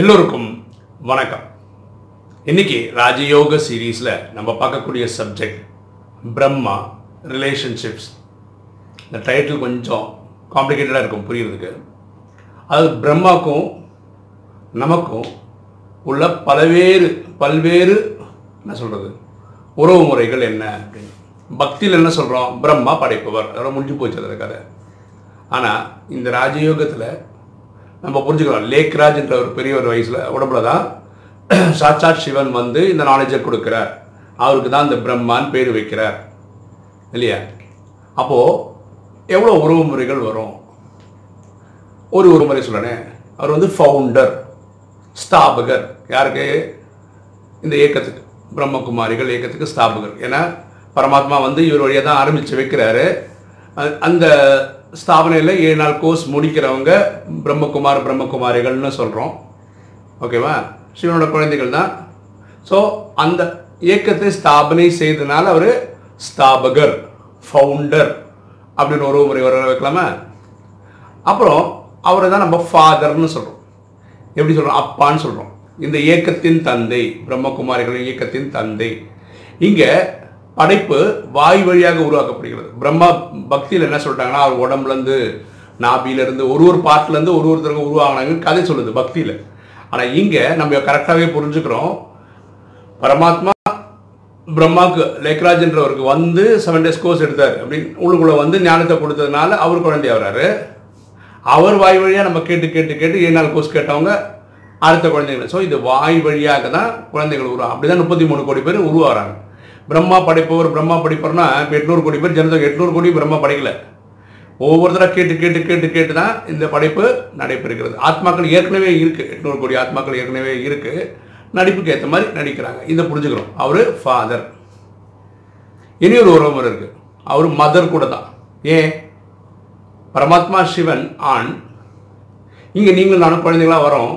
எல்லோருக்கும் வணக்கம். இன்னைக்கு ராஜயோக சீரீஸில் நம்ம பார்க்கக்கூடிய சப்ஜெக்ட் பிரம்மா ரிலேஷன்ஷிப்ஸ். இந்த டைட்டில் கொஞ்சம் காம்ப்ளிகேட்டடாக இருக்கும் புரியுறதுக்கு. அது பிரம்மாக்கும் நமக்கும் உள்ள பல்வேறு என்ன சொல்கிறது உறவு முறைகள் என்ன அப்படின்னு. பக்தியில் என்ன சொல்கிறோம், பிரம்மா படைப்பவர், அதெல்லாம் முடிஞ்சு போச்சு அது கதை. ஆனால் இந்த ராஜயோகத்தில் நம்ம புரிஞ்சுக்கலாம், லேக்ராஜ் என்ற ஒரு பெரிய ஒரு வயசில் உடம்புல தான் சாட்சாத் சிவன் வந்து இந்த நாலேஜை கொடுக்குறார். அவருக்கு தான் இந்த பிரம்மான்னு பேர் வைக்கிறார் இல்லையா. அப்போது எவ்வளோ உறவு முறைகள் வரும். ஒரு முறை சொல்கிறேன், அவர் வந்து ஃபவுண்டர், ஸ்தாபகர். யாருக்கு? இந்த இயக்கத்துக்கு, பிரம்ம குமாரிகள் இயக்கத்துக்கு ஸ்தாபகர். ஏன்னா பரமாத்மா வந்து இவர் வழியாக தான் ஆரம்பித்து வைக்கிறாரு. அந்த ஸ்தாபனையில் 7 நாள் கோர்ஸ் முடிக்கிறவங்க பிரம்மகுமார் பிரம்மகுமாரிகள்னு சொல்கிறோம். ஓகேவா, சிவனோட குழந்தைகள் தான். ஸோ அந்த இயக்கத்தை ஸ்தாபனை செய்ததுனால அவர் ஸ்தாபகர், ஃபவுண்டர் அப்படின்னு ஒரு முறை வர வைக்கலாமா. அப்புறம் அவரை தான் நம்ம ஃபாதர்னு சொல்கிறோம். எப்படி சொல்கிறோம்? அப்பான்னு சொல்கிறோம். இந்த இயக்கத்தின் தந்தை, பிரம்மகுமாரிகள் இயக்கத்தின் தந்தை. இங்கே படைப்பு வாய் வழியாக உருவாக்கப்படுகிறது. பிரம்மா பக்தியில் என்ன சொல்லிட்டாங்கன்னா, அவர் உடம்புலேருந்து, நாபிலேருந்து, ஒரு பார்ட்லேருந்து ஒருத்தருக்கு உருவாகினாங்கன்னு கதை சொல்லுது பக்தியில். ஆனால் இங்கே நம்ம கரெக்டாகவே புரிஞ்சுக்கிறோம், பரமாத்மா பிரம்மாவுக்கு லேக்ராஜ்ன்றவருக்கு வந்து 7 days கோர்ஸ் எடுத்தார் அப்படின்னு உள்ளுக்குள்ளே வந்து ஞானத்தை கொடுத்ததுனால அவர் குழந்தை ஆகிறாரு. அவர் வாய் வழியாக நம்ம கேட்டு கேட்டு கேட்டு 7 நாள் கோர்ஸ் கேட்டவங்க அடுத்த குழந்தைங்க. ஸோ இது வாய் வழியாக தான் குழந்தைகள் உருவாகும். அப்படி தான் 33 கோடி பேர் உருவாகிறாங்க. பிரம்மா படைப்பவர் பிரம்மா படைப்பவர்னா இப்போ 800 கோடி பேர் ஜனத்தொகை, 800 கோடி பிரம்மா படைக்கல. ஒவ்வொருத்தராக கேட்டு கேட்டு கேட்டு கேட்டு தான் இந்த படைப்பு நடைபெறுகிறது. ஆத்மாக்கள் ஏற்கனவே இருக்குது, 800 கோடி ஆத்மாக்கள் ஏற்கனவே இருக்குது. நடிப்புக்கு ஏற்ற மாதிரி நடிக்கிறாங்க. இதை புரிஞ்சுக்கிறோம். அவர் ஃபாதர். இனி ஒரு உறவுமுறை இருக்குது, அவர் மதர் கூட தான். ஏன்? பரமாத்மா சிவன் ஆண், இங்கே நீங்களும் நானும் குழந்தைங்களாம் வரோம்.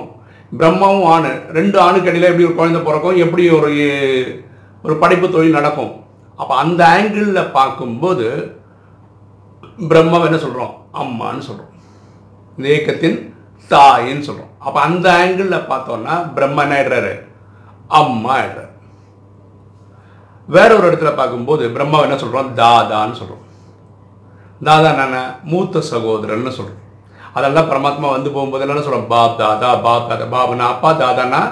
பிரம்மாவும் ஆண், 2 ஆணுக்கு இடையில எப்படி ஒரு குழந்தை பிறக்கும், எப்படி ஒரு படைப்பு தொழில் நடக்கும். அப்போ அந்த ஆங்கிளில் பார்க்கும்போது பிரம்மாவை என்ன சொல்கிறோம்? அம்மான்னு சொல்கிறோம். இந்த இயக்கத்தின் தாயின்னு சொல்கிறோம். அப்போ அந்த ஆங்கிளில் பார்த்தோன்னா பிரம்மா என்ன ஆயிடுறாரு? அம்மா ஆயிடுறாரு. வேற ஒரு இடத்துல பார்க்கும்போது பிரம்மாவை என்ன சொல்கிறோம்? தாதான்னு சொல்கிறோம். தாதா என்னென்ன? மூத்த சகோதரன்னு சொல்கிறோம். அதெல்லாம் பரமாத்மா வந்து போகும்போது என்னென்ன சொல்கிறோம்? பாப் தாதா பாபுனா அப்பா, தாதானா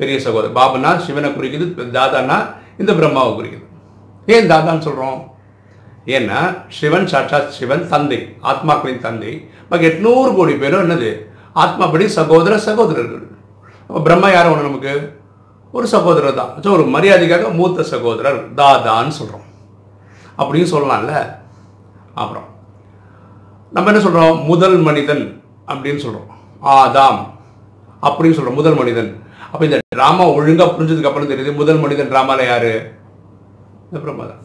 பெரிய சகோதரர், பாபுனா சிவனை குறிக்குது, தாதானா இந்த பிரம்மாவை குறிக்குது. ஏன் தாதான்னு சொல்கிறோம்? ஏன்னா சிவன் சாட்சாத் சிவன் தந்தை, ஆத்மாக்களின் தந்தை. பட் 800 கோடி பேரும் என்னது? ஆத்மாப்படி சகோதர சகோதரர்கள். அப்போ பிரம்மா யாரும் ஒன்று, நமக்கு ஒரு சகோதரர் தான். ஸோ ஒரு மரியாதைக்காக மூத்த சகோதரர் தாதான்னு சொல்கிறோம். அப்படின்னு சொல்லலாம்ல. அப்புறம் நம்ம என்ன சொல்கிறோம்? முதல் மனிதன் அப்படின்னு சொல்கிறோம். ஆதாம் அப்படின்னு சொல்கிறோம், முதல் மனிதன். அப்போ இந்த டிராமா ஒழுங்காக புரிஞ்சதுக்கு அப்புறம் தெரியுது, முதல் மனிதன் டிராமாவில் யாரு? பிரம்மா தான்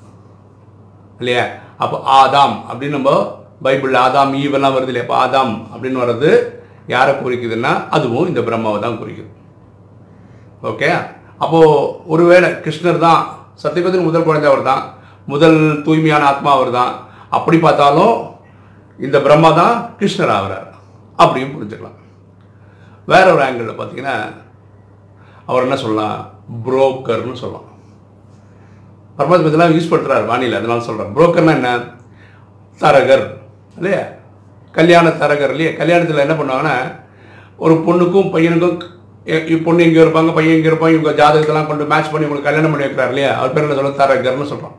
இல்லையா. அப்போ ஆதாம் அப்படின்னு நம்ம பைபிளில் ஆதாம் ஈவெல்லாம் வருது இல்லையா. அப்போ ஆதாம் அப்படின்னு வர்றது யாரை குறிக்குதுன்னா அதுவும் இந்த பிரம்மாவை தான் குறிக்குது. ஓகே. அப்போது ஒருவேளை கிருஷ்ணர் தான் சத்தியகுதத்தின் முதல் குழந்தை, அவர் தான் முதல் தூய்மையான ஆத்மா, அவர் தான். அப்படி பார்த்தாலும் இந்த பிரம்மா தான் கிருஷ்ணர் ஆகிறார் அப்படின்னு புரிஞ்சுக்கலாம். வேற ஒரு ஆங்கிளில் பார்த்தீங்கன்னா அவர் என்ன சொல்லலாம்? புரோக்கர்னு சொல்லலாம். பரமாத்மா இதெல்லாம் யூஸ் பண்ணுறாரு வானிலை, அதனால சொல்கிறார். புரோக்கர்னா என்ன? தரகர் இல்லையா, கல்யாண தரகர் இல்லையா. கல்யாணத்தில் என்ன பண்ணுவாங்கன்னா, ஒரு பொண்ணுக்கும் பையனுக்கும், பொண்ணு எங்கே இருப்பாங்க, பையன் எங்கே இருப்பாங்க, இவங்க ஜாதகத்தெல்லாம் கொண்டு மேட்ச் பண்ணி உங்களுக்கு கல்யாணம் பண்ணி வைக்கிறார் இல்லையா. அவர் பேர் என்ன சொல்கிறார்? தரகர்னு சொல்கிறோம்.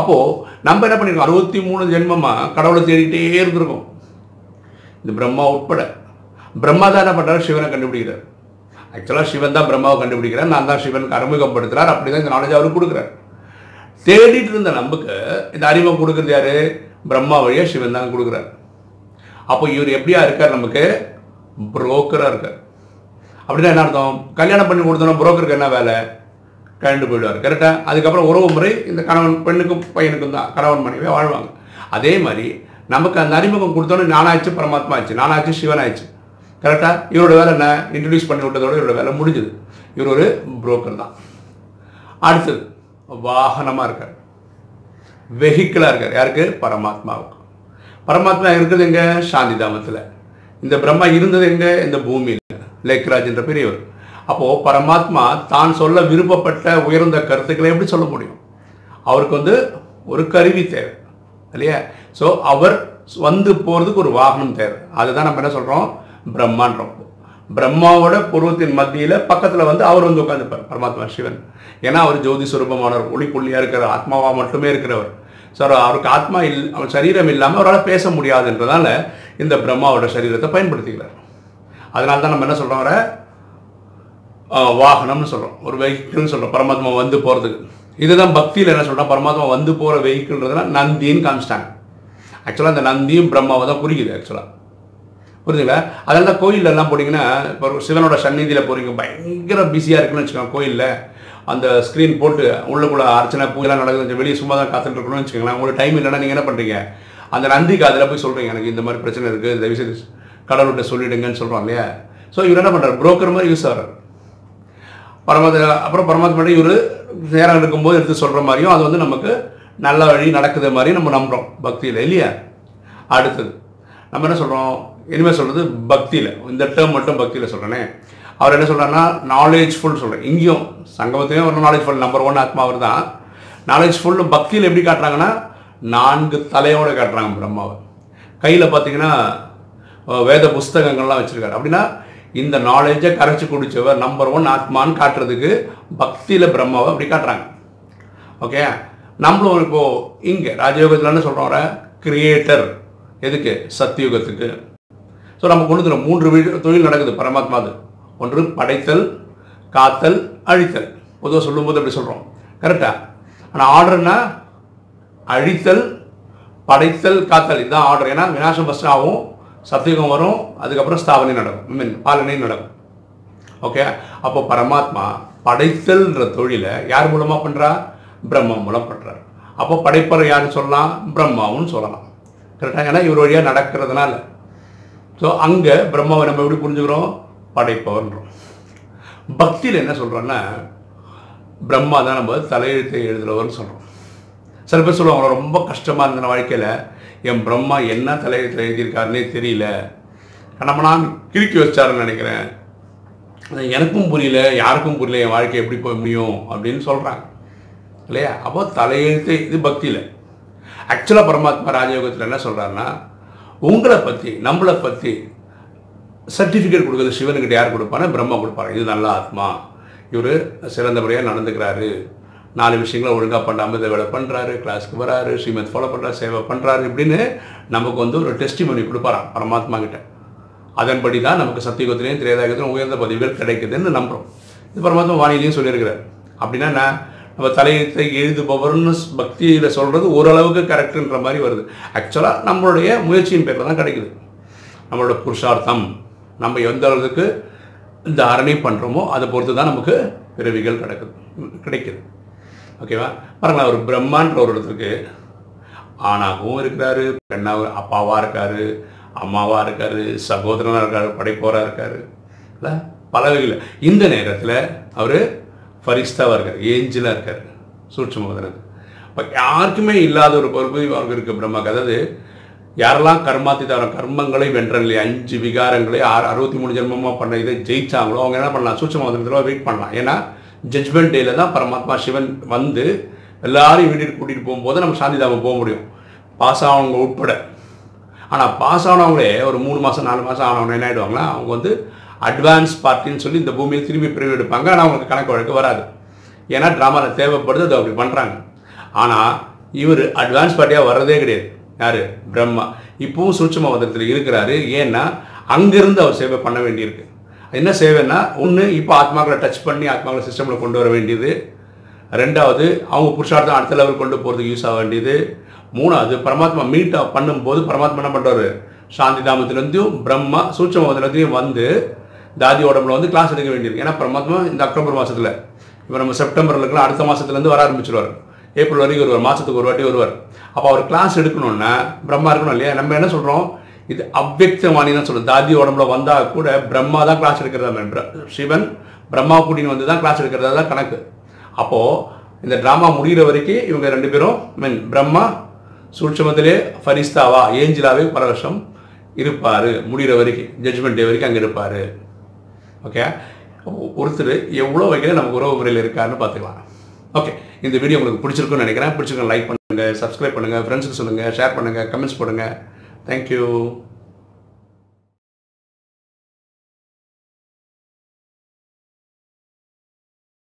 அப்போது நம்ம என்ன பண்ணியிருக்கோம்? 63 ஜென்மமாக கடவுளை தேடிகிட்டே இருந்திருக்கோம், இந்த பிரம்மா உட்பட. பிரம்மா தான் என்ன பண்ணுறாரு? சிவனை கண்டுபிடிக்கிறார். ஆக்சுவலாக சிவன் தான் பிரம்மாவை கண்டுபிடிக்கிறார், நான் தான் சிவனுக்கு அறிமுகப்படுத்துகிறார். அப்படி தான் இந்த நாலேஜ் அவருக்கு கொடுக்குறாரு. தேடிட்டு இருந்த நமக்கு இந்த அறிமுகம் கொடுக்குறது யார்? பிரம்மா வழியாக சிவன் தான் கொடுக்குறாரு. அப்போ இவர் எப்படியா இருக்கார்? நமக்கு புரோக்கராக இருக்கார். அப்படின்னா என்ன அர்த்தம்? கல்யாணம் பண்ணி கொடுத்தோன்னா புரோக்கருக்கு என்ன வேலை? கண்டு போயிடுவார். கரெக்டாக. அதுக்கப்புறம் உறவு முறை இந்த கணவன் பெண்ணுக்கும் பையனுக்கும் தான், கணவன் மனைவியாக வாழ்வாங்க. அதே மாதிரி நமக்கு அந்த அறிமுகம் கொடுத்தோன்னு நானாச்சு பரமாத்மா ஆச்சு, நானாச்சு சிவன் ஆயிடுச்சு. கரெக்டாக. இவரோட வேலை என்ன? இன்ட்ரடியூஸ் பண்ணி விட்டதோட இவரோட வேலை முடிஞ்சுது. இவர் ஒரு புரோக்கர் தான். அடுத்தது வாகனமாக இருக்கார், வெஹிக்கிளாக இருக்கார். யாருக்கு? பரமாத்மாவுக்கு. பரமாத்மா இருக்கிறது எங்கே? சாந்திதாமத்தில். இந்த பிரம்மா இருந்தது எங்கே? இந்த பூமியில். லக்ராஜ் என்ற பெரியவர். அப்போது பரமாத்மா தான் சொல்ல விருப்பப்பட்ட உயர்ந்த கருத்துக்களை எப்படி சொல்ல முடியும்? அவருக்கு வந்து ஒரு கருவி தேவை இல்லையா? ஸோ அவர் வந்து போகிறதுக்கு ஒரு வாகனம் தேவை. அதுதான் நம்ம என்ன சொல்கிறோம், பிரம்மான்றோம். பிரம்மாவோட பூர்வத்தின் மத்தியில் பக்கத்தில் வந்து அவர் வந்து உட்காந்துப்பார் பரமாத்மா சிவன். ஏன்னா அவர் ஜோதி சுரூபமானவர், ஒளிப்புள்ளியாக இருக்கிறவர், ஆத்மாவாக மட்டுமே இருக்கிறவர். ஸோ அவருக்கு ஆத்மா அவர் சரீரம் இல்லாமல் அவரால் பேச முடியாதுன்றதால இந்த பிரம்மாவோட சரீரத்தை பயன்படுத்திக்கிறார். அதனால தான் நம்ம என்ன சொல்கிறோம், அவரை வாகனம்னு சொல்கிறோம், ஒரு வெஹிக்கிள்னு சொல்கிறோம் பரமாத்மா வந்து போகிறதுக்கு. இதுதான் பக்தியில் என்ன சொல்கிறோம், பரமாத்மா வந்து போகிற வெஹிக்கிள்ன்றதுனா நந்தின்னு காமிச்சிட்டாங்க. ஆக்சுவலாக அந்த நந்தியும் பிரம்மாவை தான் குறிக்குது ஆக்சுவலாக, புரிஞ்சுங்களா? அதனால தான் கோயிலெல்லாம் போனீங்கன்னா, இப்போ சிவனோட சந்நிதியில் போகிறீங்க, பயங்கர பிஸியாக இருக்குன்னு வச்சுக்கோங்க. கோயிலில் அந்த ஸ்க்ரீன் போட்டு உள்ளுக்குள்ள அர்ச்சனை பூஜைலாம் நடக்குது, வெளியே சும்மா தான் காத்துட்டு இருக்கணும்னு வச்சுக்கோங்களேன். உங்களுக்கு டைம் இல்லைன்னா நீங்கள் என்ன பண்ணுறீங்க, அந்த நந்திக்கு அதில் போய் சொல்கிறீங்க எனக்கு இந்த மாதிரி பிரச்சனை இருக்குது, இந்த விஷயத்தை கடவுள்கிட்ட சொல்லிவிடுங்கன்னு சொல்கிறோம் இல்லையா? ஸோ இவர் என்ன பண்ணுறாரு, புரோக்கர் மாதிரி யூஸ் ஆகிறார் பரமாத்மா. அப்புறம் பரமாத்மாட்டி இவர் நேரம் இருக்கும்போது எடுத்து சொல்கிற மாதிரியும் அது வந்து நமக்கு நல்ல வழி நடக்குது மாதிரியும் நம்ம நம்புகிறோம் பக்தியில் இல்லையா? அடுத்தது நம்ம என்ன சொல்கிறோம், இனிமேல் சொல்கிறது பக்தியில், இந்த டேர்ம் மட்டும் பக்தியில் சொல்கிறேனே. அவர் என்ன சொல்கிறாருன்னா நாலேஜ்ஃபுல்னு சொல்கிறேன். இங்கேயும் சங்கமத்திலையும் ஒரு நாலேஜ்ஃபுல் நம்பர் 1 ஆத்மா அவர் தான். நாலேஜ்ஃபுல்லு பக்தியில் எப்படி காட்டுறாங்கன்னா 4 தலையோடு காட்டுறாங்க பிரம்மாவை. கையில் பார்த்தீங்கன்னா வேத புஸ்தகங்கள்லாம் வச்சுருக்காரு. அப்படின்னா இந்த நாலேஜை கரைச்சி குடிச்சவர் நம்பர் 1 ஆத்மான்னு காட்டுறதுக்கு பக்தியில் பிரம்மாவை அப்படி காட்டுறாங்க. ஓகே, நம்மளும் இப்போது இங்கே ராஜயோகத்தில்னு சொல்கிறோம் கிரியேட்டர் எதுக்கு, சத்தியுகத்துக்கு. ஸோ நமக்கு ஒன்று 3 தொழில் நடக்குது பரமாத்மா. அது ஒன்று படைத்தல், காத்தல், அழித்தல். பொதுவாக சொல்லும்போது அப்படி சொல்கிறோம் கரெக்டாக. ஆனால் ஆர்டர்னா அழித்தல், படைத்தல், காத்தல், இதுதான் ஆர்டர். ஏன்னா விநாசம் ஃபஸ்ட் ஆகும், சத்தியுகம் வரும், அதுக்கப்புறம் ஸ்தாபனை நடக்கும், பாலனை நடக்கும். ஓகே, அப்போ பரமாத்மா படைத்தல்ன்ற தொழிலை யார் மூலமாக பண்ணுறா, பிரம்மா மூலம் பண்ணுறார். அப்போ படைப்பறை யாருன்னு சொல்லலாம், பிரம்மாவும் சொல்லலாம் கரெக்டாக. ஏன்னா இவர் வழியாக நடக்கிறதுனால. ஸோ அங்கே பிரம்மாவை நம்ம எப்படி புரிஞ்சுக்கிறோம், படைப்பவன்றோம். பக்தியில் என்ன சொல்கிறோன்னா பிரம்மா தான் நம்ம தலையெழுத்தை எழுதுறவர்னு சொல்கிறோம். சில பேர் சொல்லுவாங்க, அவங்கள ரொம்ப கஷ்டமாக இருந்த வாழ்க்கையில் என் பிரம்மா என்ன தலையெழுத்தில் எழுதியிருக்காருன்னே தெரியல, நம்ம நான் கிறுக்கி வச்சாருன்னு நினைக்கிறேன், எனக்கும் புரியல, யாருக்கும் புரியல, என் வாழ்க்கை எப்படி போய் முடியும் அப்படின்னு சொல்கிறாங்க இல்லையா? அப்போ தலையெழுத்து இது பக்தியில். ஆக்சுவலாக பரமாத்மா ராஜயோகத்தில் என்ன சொல்கிறாருன்னா உங்களை பற்றி நம்மளை பற்றி சர்டிஃபிகேட் கொடுக்குறது சிவனுக்கிட்ட யார் கொடுப்பானே, பிரம்மா கொடுப்பாரு. இது நல்ல ஆத்மா, இவர் சிறந்த முறையாக நடந்துக்கிறாரு, 4 விஷயங்களை ஒழுங்காக பண்ணாமல் இதை வேலை பண்ணுறாரு, கிளாஸ்க்கு வராரு, ஸ்ரீமத் ஃபாலோ பண்ணுறாரு, சேவை பண்ணுறாரு இப்படின்னு நமக்கு வந்து ஒரு டெஸ்டிமனி கொடுப்பாராம் பரமாத்மா கிட்ட. அதன்படி தான் நமக்கு சத்தியுகத்திலையும் திரேதாயுகத்திலையும் உயர்ந்த பதவிகள் கிடைக்குதுன்னு நம்புகிறோம். இது பரமாத்மா வானிலையும் சொல்லியிருக்கிறார். அப்படின்னா நான் நம்ம தலையத்தை எழுதுபவர்னு பக்தியில் சொல்கிறது ஓரளவுக்கு கரெக்டுன்ற மாதிரி வருது. ஆக்சுவலாக நம்மளுடைய முயற்சியின் பேரில் தான் கிடைக்குது. நம்மளோட புருஷார்த்தம் நம்ம எந்த அளவுக்கு இந்த அரணை பண்ணுறோமோ அதை பொறுத்து தான் நமக்கு பிறவிகள் கிடைக்குது. ஓகேவா? பாருங்களா, ஒரு பிரம்மான்ற ஒரு இடத்துக்கு ஆணாகவும் இருக்கிறாரு, பெண்ணாகவும், அப்பாவாக இருக்கார், அம்மாவாக இருக்கார், சகோதரனாக இருக்கார், படைப்போராக இருக்கார் இல்லை பல வகையில். இந்த நேரத்தில் அவர் ஃபரிஸ்தாவாக இருக்கார், ஏஞ்சலாக இருக்கார், சூட்சமாக. இப்போ யாருக்குமே இல்லாத ஒரு பொறுப்பு அவருக்கு இருக்குது பிரம்மாவுக்கு. அதாவது யாரெல்லாம் கர்மாத்தித்தாரோ கர்மங்களை வென்றாங்க இல்லையா, 5 விகாரங்களை 63 ஜென்மமாக பண்ண இதை ஜெயிச்சாங்களோ அவங்க என்ன பண்ணலாம், சூட்சமாக வெயிட் பண்ணலாம். ஏன்னா ஜட்மெண்ட் டேயில் தான் பரமாத்மா சிவன் வந்து எல்லாரையும் வீட்டுக்கு கூட்டிகிட்டு போகும்போது நம்ம சாந்தி தாமம் போக முடியும், பாஸ் ஆனவங்க உட்பட. ஆனால் பாஸ் ஆனவங்களே ஒரு 3 மாதம் 4 மாதம் ஆனவங்க என்ன ஆகிடுவாங்கன்னா, அவங்க வந்து அட்வான்ஸ் பார்ட்டின்னு சொல்லி இந்த பூமியை திரும்பி பிரிவு எடுப்பாங்க. ஆனால் அவங்களுக்கு கணக்கு வழக்கு வராது, ஏன்னா ட்ராமாவில் தேவைப்படுது, அது அப்படி பண்ணுறாங்க. ஆனால் இவர் அட்வான்ஸ் பார்ட்டியாக வர்றதே கிடையாது. யார்? பிரம்மா. இப்போவும் சூட்சமவதத்தில் இருக்கிறாரு, ஏன்னா அங்கேருந்து அவர் சேவை பண்ண வேண்டியிருக்கு. என்ன சேவைன்னா, ஒன்று இப்போ ஆத்மாக்களை டச் பண்ணி ஆத்மாக்களை சிஸ்டமில் கொண்டு வர வேண்டியது, 2வது அவங்க புருஷார்த்தம் அடுத்த லெவல் கொண்டு போகிறதுக்கு யூஸ் ஆக வேண்டியது, 3வது பரமாத்மா மீட் பண்ணும்போது பரமாத்மா என்ன பண்ணுறாரு, சாந்தி தாமத்திலேருந்தும் பிரம்மா சூட்சமத்திலேருந்தையும் வந்து தாதி உடம்புல வந்து கிளாஸ் எடுக்க வேண்டியிருக்கு. ஏன்னா பரமாத்மா இந்த அக்டோபர் மாதத்தில், இப்போ நம்ம செப்டம்பர்லாம் அடுத்த மாதத்துலேருந்து வர ஆரம்பிச்சிடுவார், ஏப்ரல் வரைக்கும் வருவார், மாதத்துக்கு ஒரு வாட்டி வருவார். அப்போ அவர் கிளாஸ் எடுக்கணுன்னா பிரம்மா இருக்கணும் இல்லையா? நம்ம என்ன சொல்கிறோம், இது அவ்வக்தமானின்னு சொல்லுது. தாதி உடம்புல வந்தால் கூட பிரம்மா தான் கிளாஸ் எடுக்கிறதா, சிவன் பிரம்மா கூட்டின்னு வந்து தான் கிளாஸ் எடுக்கிறதா தான் கணக்கு. அப்போது இந்த ட்ராமா முடிகிற வரைக்கும் இவங்க 2 பேரும் பிரம்மா சூட்சமத்திலே ஃபரிஸ்தாவா ஏஞ்சலாவே பல வருஷம் இருப்பார், முடிகிற வரைக்கும் ஜட்மெண்ட் டே வரைக்கும் அங்கே இருப்பார். ஓகே, ஒருத்தர் எவ்வளோ வகையில் நம்ம உறவு முறையில் இருக்காருன்னு பார்த்துக்கலாம். ஓகே, இந்த வீடியோ உங்களுக்கு பிடிச்சிருக்குன்னு நினைக்கிறேன். பிடிச்சிருக்கோம் லைக் பண்ணுங்கள், சப்ஸ்கிரைப் பண்ணுங்கள், ஃப்ரெண்ட்ஸுக்கு சொல்லுங்கள், ஷேர் பண்ணுங்கள், கமெண்ட்ஸ் பண்ணுங்கள். தேங்க்யூ.